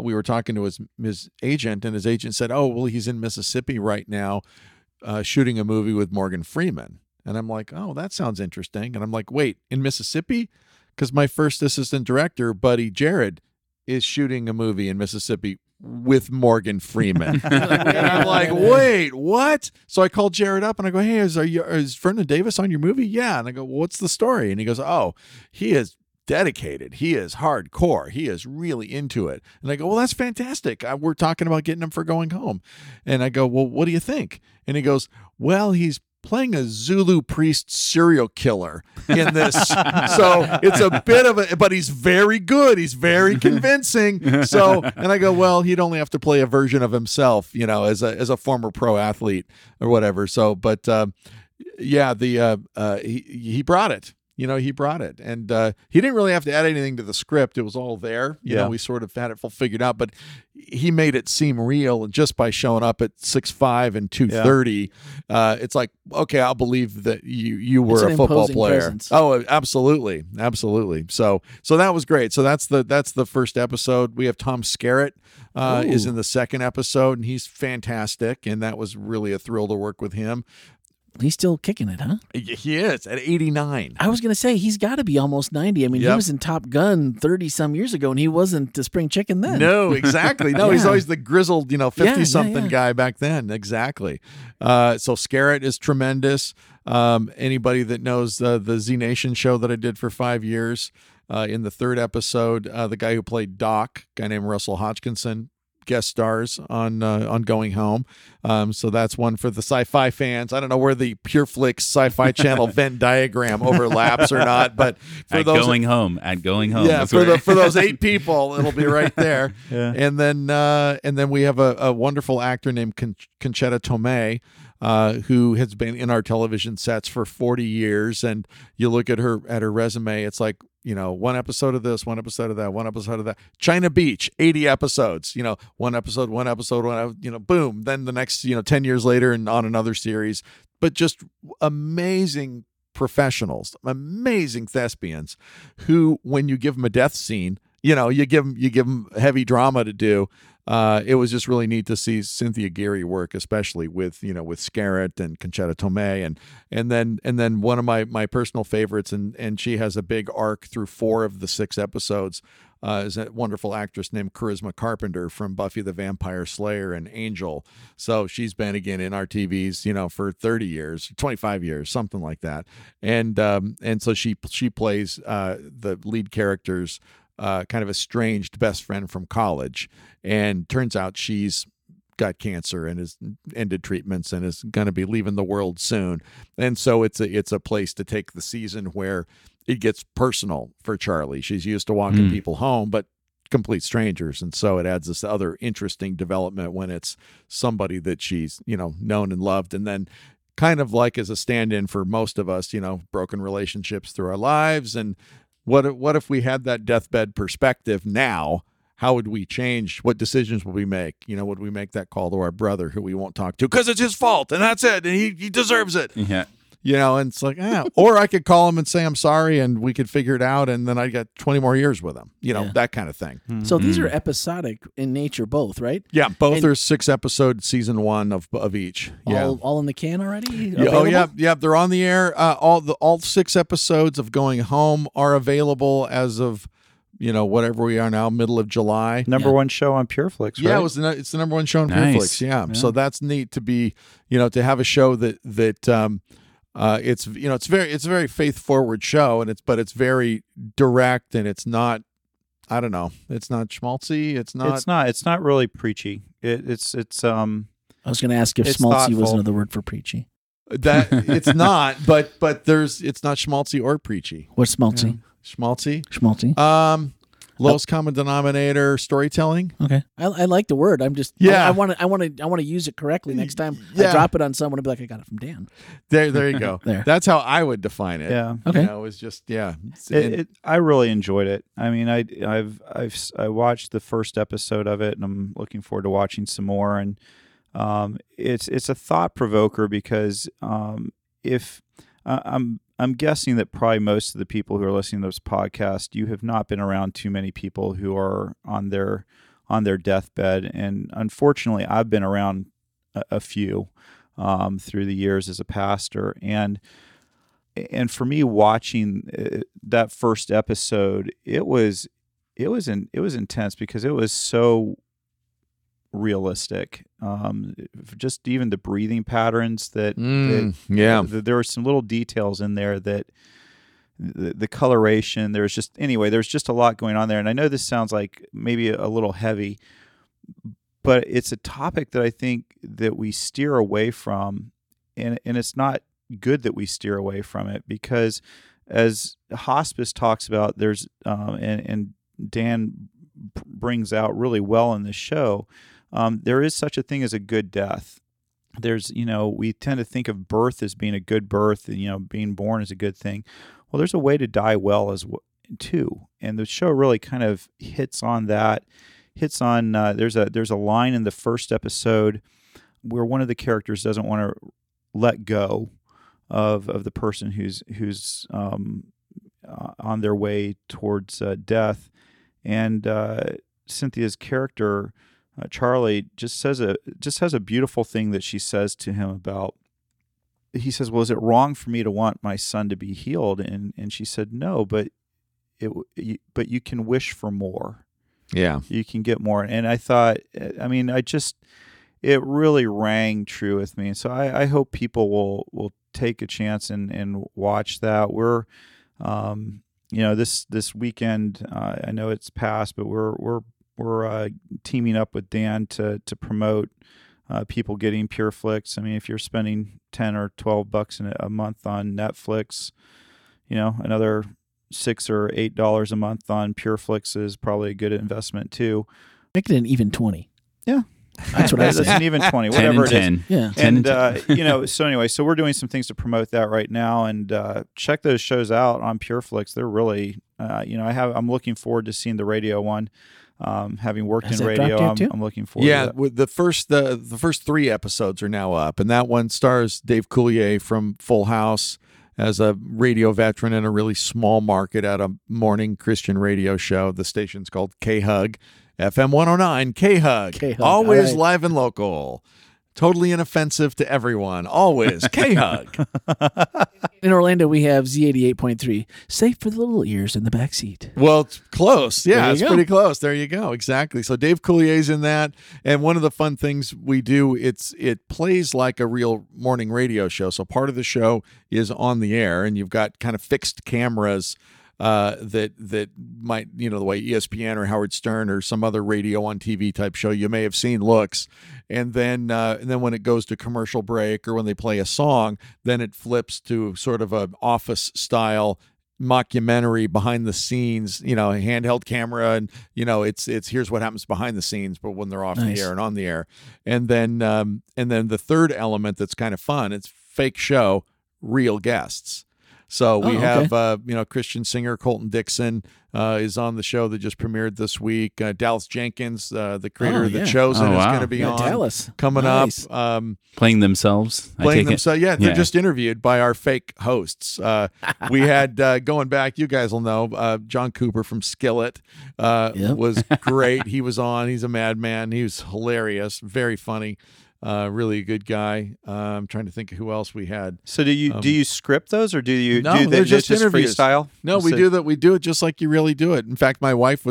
we were talking to his agent, and his agent said, oh, well, he's in Mississippi right now, shooting a movie with Morgan Freeman. And I'm like, oh, that sounds interesting. And I'm like, wait, in Mississippi? Because my first assistant director, Buddy Jared, is shooting a movie in Mississippi with Morgan Freeman. And I'm like, wait, what? So I called Jared up and I go, hey, is Vernon Davis on your movie? Yeah. And I go, well, what's the story? And he goes, oh, he is dedicated. He is hardcore. He is really into it. And I go, well, that's fantastic. We're talking about getting him for Going Home. And I go, well, what do you think? And he goes, well, he's playing a Zulu priest serial killer in this. So it's a bit of but he's very good. He's very convincing. So, and I go, well, he'd only have to play a version of himself, as a former pro athlete or whatever. So, but he brought it. He brought it, and he didn't really have to add anything to the script. It was all there. We sort of had it full figured out, but he made it seem real just by showing up at 6'5" and 230. It's like, okay, I'll believe that you were a football player. Presence. Oh, absolutely. Absolutely. So that was great. So that's the first episode. We have Tom Skerritt is in the second episode, and he's fantastic. And that was really a thrill to work with him. He's still kicking it, huh? He is, at 89. I was going to say, he's got to be almost 90. I mean, He was in Top Gun 30-some years ago, and he wasn't the spring chicken then. No, exactly. No, He's always the grizzled, 50-something guy back then. Exactly. So Skerritt is tremendous. Anybody that knows the Z Nation show that I did for 5 years, in the third episode. The guy who played Doc, a guy named Russell Hodgkinson, guest stars on Going Home. So that's one for the sci-fi fans. I don't know where the Pure Flix Sci-Fi Channel Venn diagram overlaps or not, but for Going Home. Yeah, for those eight people, it'll be right there. Yeah. And then we have a wonderful actor named Concetta Tomei, who has been in our television sets for 40 years. And you look at her resume, it's like, you know, one episode of this, one episode of that, one episode of that. China Beach, 80 episodes, you know, one episode, you know, boom. Then the next, you know, 10 years later and on another series. But just amazing professionals, amazing thespians who, when you give them a death scene, you know, you give them heavy drama to do. It was just really neat to see Cynthia Geary work, especially with Scarrett and Concetta Tomei, and then one of my personal favorites, and she has a big arc through 4 of the 6 episodes, is a wonderful actress named Charisma Carpenter from Buffy the Vampire Slayer and Angel. So she's been again in our TVs, you know, for 30 years, 25 years, something like that, and so she plays the lead character's kind of estranged best friend from college, and turns out she's got cancer and has ended treatments and is going to be leaving the world soon. And so it's a place to take the season where it gets personal for Charlie. She's used to walking people home, but complete strangers. And so it adds this other interesting development when it's somebody that she's, you know, known and loved. And then kind of like as a stand-in for most of us, you know, broken relationships through our lives, and what if we had that deathbed perspective now? How would we change? What decisions would we make? You know, would we make that call to our brother who we won't talk to because it's his fault and that's it and he deserves it? Yeah. You know, and it's like, or I could call him and say I'm sorry and we could figure it out, and then I got 20 more years with him. You know, that kind of thing. Mm-hmm. So these are episodic in nature, both, right? Yeah, both are 6 episode season 1 of each. Yeah, all in the can already. Yeah. Oh yeah, they're on the air. All 6 episodes of Going Home are available as of, you know, whatever we are now, middle of July. Number one show on Pure Flix, right? Yeah, it's the number 1 show on Pure Flix. Yeah. So that's neat to be, you know, to have a show that. It's, you know, it's a very faith forward show, and it's very direct, and it's not, I don't know, it's not schmaltzy, it's not really preachy. It's I was going to ask if schmaltzy was another word for preachy. That it's not, but it's not schmaltzy or preachy. What's schmaltzy? Yeah. Schmaltzy. Lowest common denominator storytelling. Okay, I like the word. I'm just I want to use it correctly next time. Yeah. I drop it on someone and be like, I got it from Dan. There you go. There. That's how I would define it. Yeah. Okay. You know, it was just I really enjoyed it. I mean, I watched the first episode of it, and I'm looking forward to watching some more. And it's a thought provoker because I'm guessing that probably most of the people who are listening to this podcast, you have not been around too many people who are on their deathbed, and unfortunately, I've been around a few through the years as a pastor, and for me, watching that first episode, it was intense because it was so realistic. Just even the breathing patterns there were some little details in there that the coloration, there's just a lot going on there. And I know this sounds like maybe a little heavy, but it's a topic that I think that we steer away from, and it's not good that we steer away from it, because as hospice talks about, there's and Dan brings out really well in this show, there is such a thing as a good death. There's, you know, we tend to think of birth as being a good birth, and, you know, being born is a good thing. Well, there's a way to die well as too, and the show really kind of hits on that. Hits on there's a line in the first episode where one of the characters doesn't want to let go of the person who's on their way towards death, and Cynthia's character. Charlie just has a beautiful thing that she says to him about. He says, "Well, is it wrong for me to want my son to be healed?" And she said, "No, but you can wish for more. Yeah, you can get more." And I thought, it really rang true with me. And so I hope people will take a chance and watch that. We're you know, this weekend, I know it's past, but we're teaming up with Dan to promote people getting Pure Flix. I mean, if you're spending $10 or $12 a month on Netflix, you know, another $6 or $8 a month on Pure Flix is probably a good investment too. Make it an even 20. Yeah. That's what I said. That's an even 20, whatever 10 and 10. It is. Yeah. 10 and 10. You know, so anyway, so we're doing some things to promote that right now, and check those shows out on Pure Flix. They're really, you know, I'm looking forward to seeing the radio one. Having worked in radio, I'm looking forward to that. Yeah, the first 3 episodes are now up, and that one stars Dave Coulier from Full House as a radio veteran in a really small market at a morning Christian radio show. The station's called K-Hug. FM 109, K-Hug. Always right. Live and local. Totally inoffensive to everyone. Always K-Hug. In Orlando, we have Z88.3. Safe for the little ears in the backseat. Well, it's close. Yeah, it's pretty close. There you go. Exactly. So Dave Coulier's in that. And one of the fun things we do, it plays like a real morning radio show. So part of the show is on the air, and you've got kind of fixed cameras that might, you know, the way ESPN or Howard Stern or some other radio on TV type show you may have seen looks, and then when it goes to commercial break or when they play a song, then it flips to sort of an office style mockumentary behind the scenes, you know, a handheld camera, and you know it's here's what happens behind the scenes, but when they're off the air and on the air, and then the third element that's kind of fun, it's fake show, real guests. So we have, you know, Christian singer Colton Dixon is on the show that just premiered this week. Dallas Jenkins, the creator of The Chosen, is going to be on Dallas. Coming up. Playing themselves. Yeah, they're just interviewed by our fake hosts. We had, going back, you guys will know, John Cooper from Skillet was great. He was on. He's a madman. He was hilarious, very funny. Really a good guy. I'm trying to think of who else we had. So do you script those, or do they just freestyle? No, we do that. We do it just like you really do it. In fact, my wife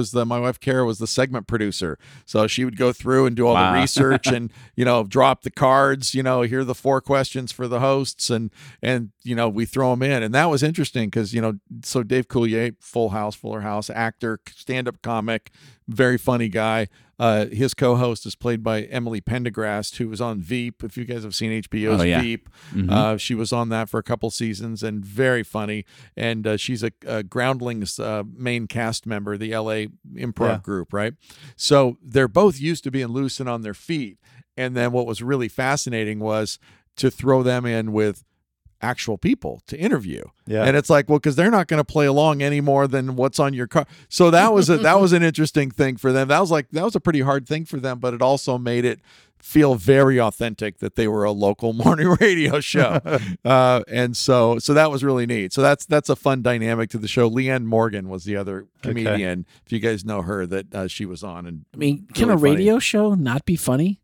Kara was the segment producer. So she would go through and do all the research and, you know, drop the cards, you know, here are the 4 questions for the hosts, and you know, we throw them in. And that was interesting because, you know, so Dave Coulier, Fuller House actor, stand-up comic, very funny guy. His co-host is played by Emily Pendergrast, who was on Veep. If you guys have seen HBO's Veep, she was on that for a couple seasons and very funny. And she's a Groundlings main cast member, the LA improv group, right? So they're both used to being loose and on their feet. And then what was really fascinating was to throw them in with actual people to interview. Yeah. And it's like, well, because they're not going to play along any more than what's on your car. So that was an interesting thing for them. That was a pretty hard thing for them, but it also made it feel very authentic that they were a local morning radio show. and so that was really neat. So that's a fun dynamic to the show. Leanne Morgan was the other comedian, if you guys know her, that she was on. And I mean, can really a radio show not be funny?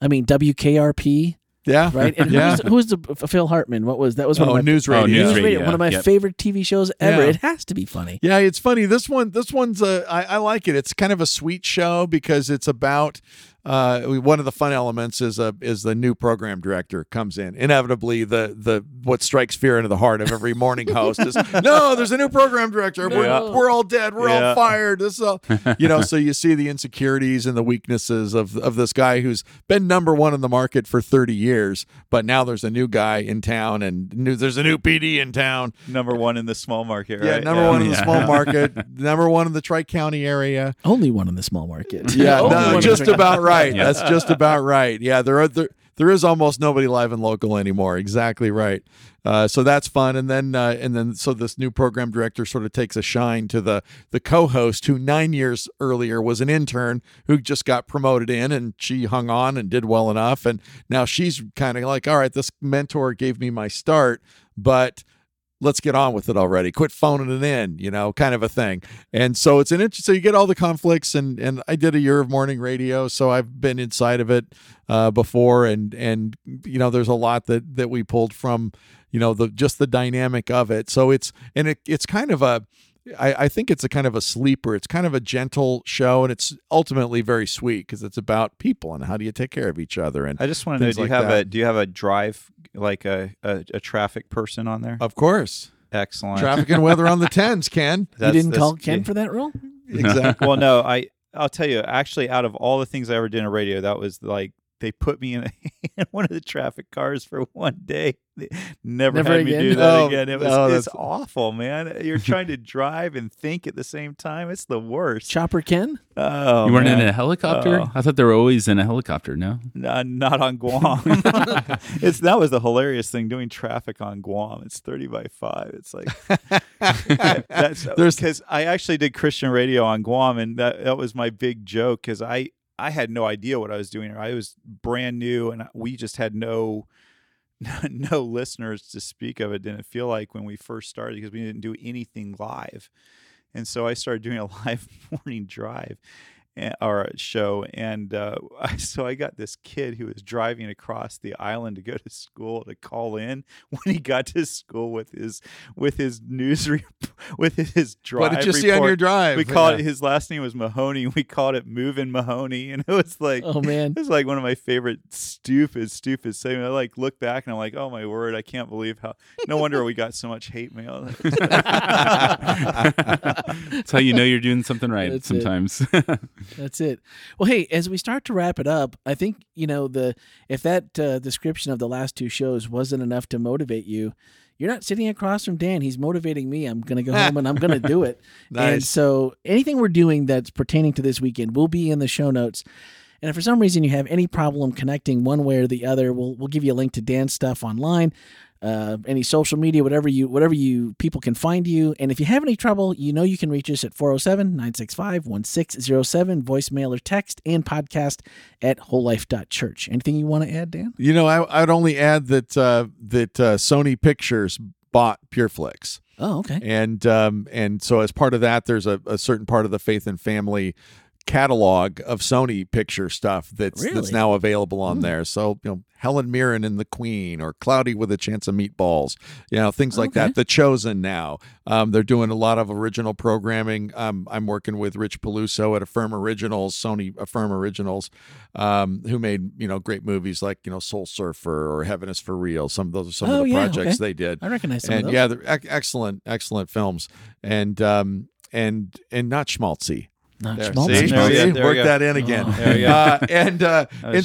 I mean, WKRP. Yeah. Right. And who's the Phil Hartman? What was that? Was one of my, News Radio. One of my favorite TV shows ever. Yeah. It has to be funny. Yeah, it's funny. This one's I like it. It's kind of a sweet show because it's about one of the fun elements is the new program director comes in. Inevitably, the what strikes fear into the heart of every morning host is no, there's a new program director. No. We're all dead. We're all fired. This is all, you know. So you see the insecurities and the weaknesses of this guy who's been number one in the market for 30 years, but now there's a new guy in town and there's a new PD in town. Number one in the small market. Right? Yeah, number one in the small market. Number one in the Tri-County area. Only one in the small market. Yeah, just about right. Right. Yeah. That's just about right. Yeah, there is almost nobody live and local anymore. Exactly right. So that's fun. And then this new program director sort of takes a shine to the co-host who 9 years earlier was an intern who just got promoted in, and she hung on and did well enough. And now she's kind of like, all right, this mentor gave me my start, but let's get on with it already. Quit phoning it in, you know, kind of a thing. And so it's an interest. So you get all the conflicts, and I did a year of morning radio, so I've been inside of it before. And you know, there's a lot that we pulled from, you know, just the dynamic of it. So it's kind of a, I think it's a kind of a sleeper. It's kind of a gentle show, and it's ultimately very sweet because it's about people and how do you take care of each other. And I just want to know, do you have a drive, like a traffic person on there? Of course. Excellent. Traffic and weather on the 10s, Ken. You didn't call Ken for that role? Exactly. Well, no, I'll tell you, actually, out of all the things I ever did in radio, that was like, they put me in one of the traffic cars for one day. They never had me do that again. It's awful, man. You're trying to drive and think at the same time. It's the worst. Chopper Ken? Oh, you weren't in a helicopter? Oh. I thought they were always in a helicopter, no? Not on Guam. That was the hilarious thing, doing traffic on Guam. It's 30 by 5. It's like because I actually did Christian radio on Guam, and that was my big joke because I had no idea what I was doing. I was brand new, and we just had no listeners to speak of. It didn't feel like when we first started because we didn't do anything live. And so I started doing a live morning drive or show. And so I got this kid who was driving across the island to go to school to call in. When he got to school with his with his drive, what did you see on your drive? We called it. His last name was Mahoney. We called it Movin' Mahoney, and it was like, oh man, it was like one of my favorite stupid segments. I like look back and I'm like, oh my word, I can't believe how. No wonder we got so much hate mail. That's how you know you're doing something right. That's sometimes. That's it. Well, hey, as we start to wrap it up, I think if that description of the last two shows wasn't enough to motivate you, you're not sitting across from Dan. He's motivating me. I'm going to go home and I'm going to do it. Nice. And so anything we're doing that's pertaining to this weekend will be in the show notes. And if for some reason you have any problem connecting one way or the other, we'll give you a link to Dan's stuff online, any social media, whatever you people can find you. And if you have any trouble, you can reach us at 407-965-1607, voicemail or text, and podcast at wholelife.church. Anything you want to add, Dan? I'd only add that Sony Pictures bought Pure Flix. Oh, okay. And so as part of that, there's a certain part of the Faith and Family catalog of Sony Picture stuff that's now available on there. So, Helen Mirren and the Queen, or Cloudy with a Chance of Meatballs, things like that. The Chosen now. They're doing a lot of original programming. I'm working with Rich Peluso at Affirm Originals, who made, great movies like, Soul Surfer or Heaven is for Real. Some of those are some of the projects they did. I recognize some of those. Yeah, they're excellent films. And not schmaltzy. Work that in again. And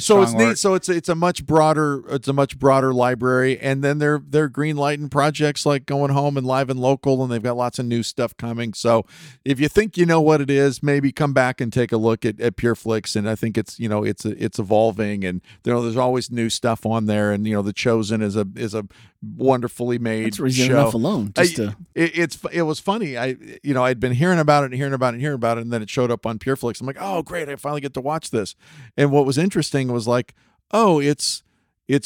so it's neat. So it's a much broader library. And then they're greenlighting projects like Going Home and Live and Local, and they've got lots of new stuff coming. So if you think you know what it is, maybe come back and take a look at Pure Flix. And I think it's evolving, and there's always new stuff on there. And The Chosen is a wonderfully made show. Enough alone. It was funny. I'd been hearing about it, and then it showed up on Pure Flix. I'm like, oh great, I finally get to watch this. And what was interesting was like, oh, it's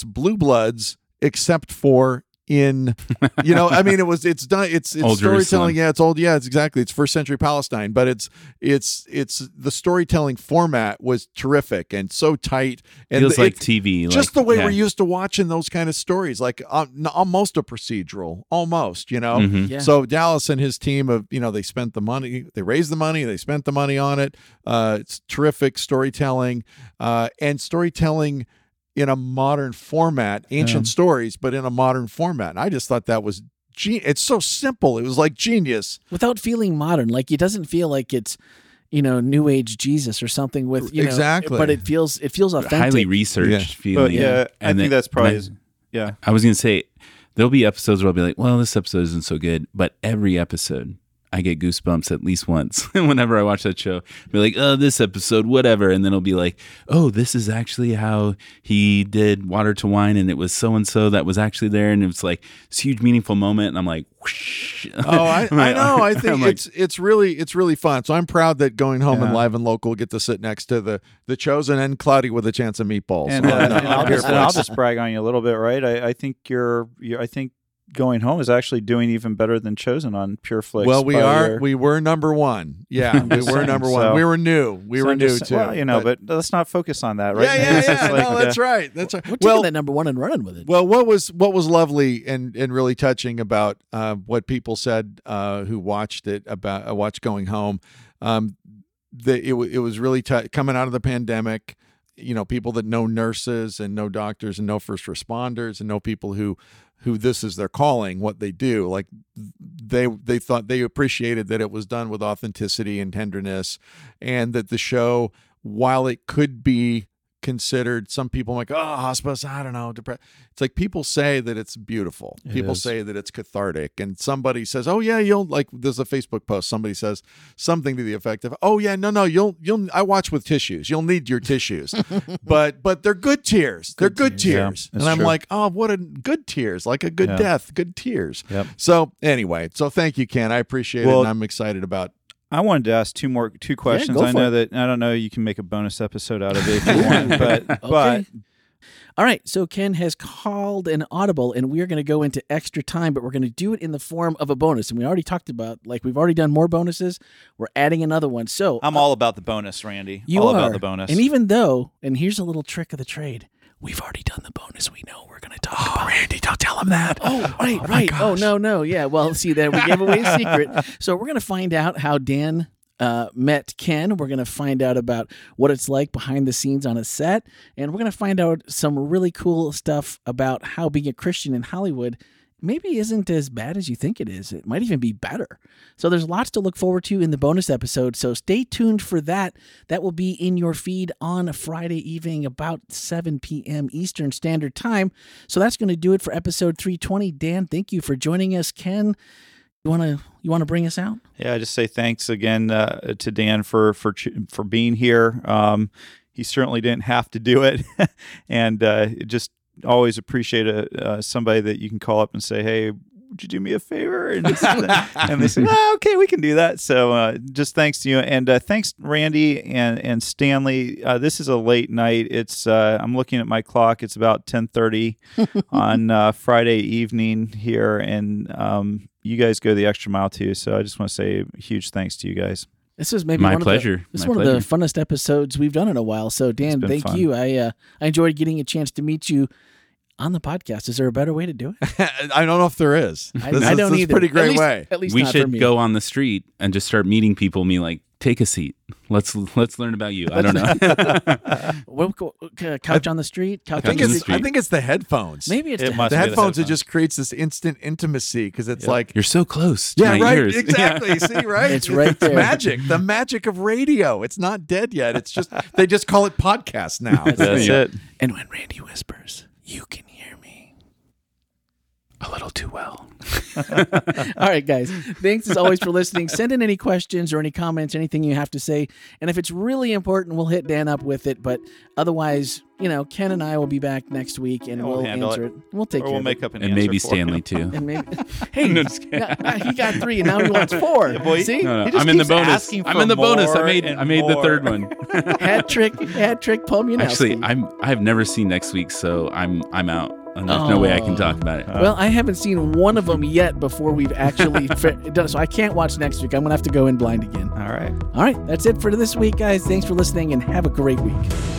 Blue Bloods except for in it's done, it's storytelling. Yeah, it's old. Yeah, it's exactly, it's first century Palestine, but it's the storytelling format was terrific and so tight, and feels like TV, just the way we're used to watching those kind of stories, like almost a procedural, almost, mm-hmm. Yeah. So Dallas and his team of they spent the money, they raised the money, they spent the money on it. It's terrific storytelling, and storytelling in a modern format, ancient stories, but in a modern format. And I just thought that was it's so simple. It was like genius. Without feeling modern. Like, it doesn't feel like it's, New Age Jesus or something with, exactly. But it feels authentic. Highly researched feeling. Yeah, I think that's probably . I was going to say, there'll be episodes where I'll be like, well, this episode isn't so good, but every episode I get goosebumps at least once whenever I watch that show. I'll be like, oh, this episode, whatever. And then it'll be like, oh, this is actually how he did Water to Wine, and it was so-and-so that was actually there. And it's like this huge, meaningful moment. And I'm like, whoosh. Oh, I know. I think it's really fun. So I'm proud that Going Home and Live and Local get to sit next to the Chosen and Cloudy with a Chance of Meatballs. And, I'll just brag on you a little bit, right? I think I think Going Home is actually doing even better than Chosen on Pure Flix. Well, we were number one. Yeah, we were number one. So, we were new. We were new too. Well, but let's not focus on that, right? Yeah. Like, no, that's right. That's right. We're taking that number one and running with it. Well, what was lovely and really touching about what people said who watched it about watched Going Home, it was really coming out of the pandemic. People that know nurses and know doctors and know first responders and know people who who this is their calling, what they do. Like they thought they appreciated that it was done with authenticity and tenderness, and that the show, while it could be considered, some people like, oh, hospice, I don't know, depressed. It's like people say that it's beautiful. People say that it's cathartic. And somebody says, oh yeah, you'll like, there's a Facebook post. Somebody says something to the effect of, oh yeah, no, I watch with tissues. You'll need your tissues, but they're good tears. They're good tears. Yeah, and I'm true. Like, oh, what a good tears, like a good death, good tears. Yep. So anyway, so thank you, Ken. I appreciate it. And I'm excited about I wanted to ask two questions. Yeah, I know that I don't know. You can make a bonus episode out of it if you want, but all right. So Ken has called an audible, and we are going to go into extra time, but we're going to do it in the form of a bonus. And we already talked about, like, we've already done more bonuses. We're adding another one. So I'm all about the bonus, Randy. About the bonus. And even though, and here's a little trick of the trade. We've already done the bonus. We know we're going to talk about it. Randy, don't tell him that. Oh, right, right. Oh, no. Yeah, well, see, then we gave away a secret. So we're going to find out how Dan met Ken. We're going to find out about what it's like behind the scenes on a set. And we're going to find out some really cool stuff about how being a Christian in Hollywood maybe isn't as bad as you think it is. It might even be better. So there's lots to look forward to in the bonus episode. So stay tuned for that. That will be in your feed on a Friday evening about 7 p.m. Eastern Standard Time. So that's going to do it for episode 320. Dan, thank you for joining us. Ken, you want to bring us out? Yeah, I just say thanks again to Dan for being here. He certainly didn't have to do it, and just always appreciate somebody that you can call up and say, hey, would you do me a favor? And they say, oh, okay, we can do that. So just thanks to you. And thanks, Randy and Stanley. This is a late night. It's I'm looking at my clock. It's about 10:30 on Friday evening here. And you guys go the extra mile too. So I just want to say a huge thanks to you guys. This is maybe one of the funnest episodes we've done in a while. So, Dan, thank you. I enjoyed getting a chance to meet you on the podcast. Is there a better way to do it? I don't know if there is. I don't either. It's a pretty great way. At least we should go on the street and just start meeting people and be like, take a seat. Let's learn about you. I don't know. Couch on the street. I think it's the headphones. Maybe it's the headphones. It just creates this instant intimacy because it's like you're so close. To my ears. Exactly. Yeah. See, right? It's right there. It's magic. The magic of radio. It's not dead yet. It's just they just call it podcast now. That's it. And when Randy whispers, you can hear me a little too well. All right, guys. Thanks as always for listening. Send in any questions or any comments, anything you have to say. And if it's really important, we'll hit Dan up with it. But otherwise, Ken and I will be back next week, and we'll answer it. We'll take care of it. Or we'll make up an answer. And maybe Stanley, too. And maybe, hey, no, he got 3, and now he wants 4. Yeah, boy, see? No. I'm in the bonus. I made the third one. Hat trick, Pomunowski. Actually, I've never seen next week, so I'm out. And there's no way I can talk about it. Well, I haven't seen one of them yet before we've actually done it, so I can't watch next week. I'm going to have to go in blind again. All right. That's it for this week, guys. Thanks for listening, and have a great week.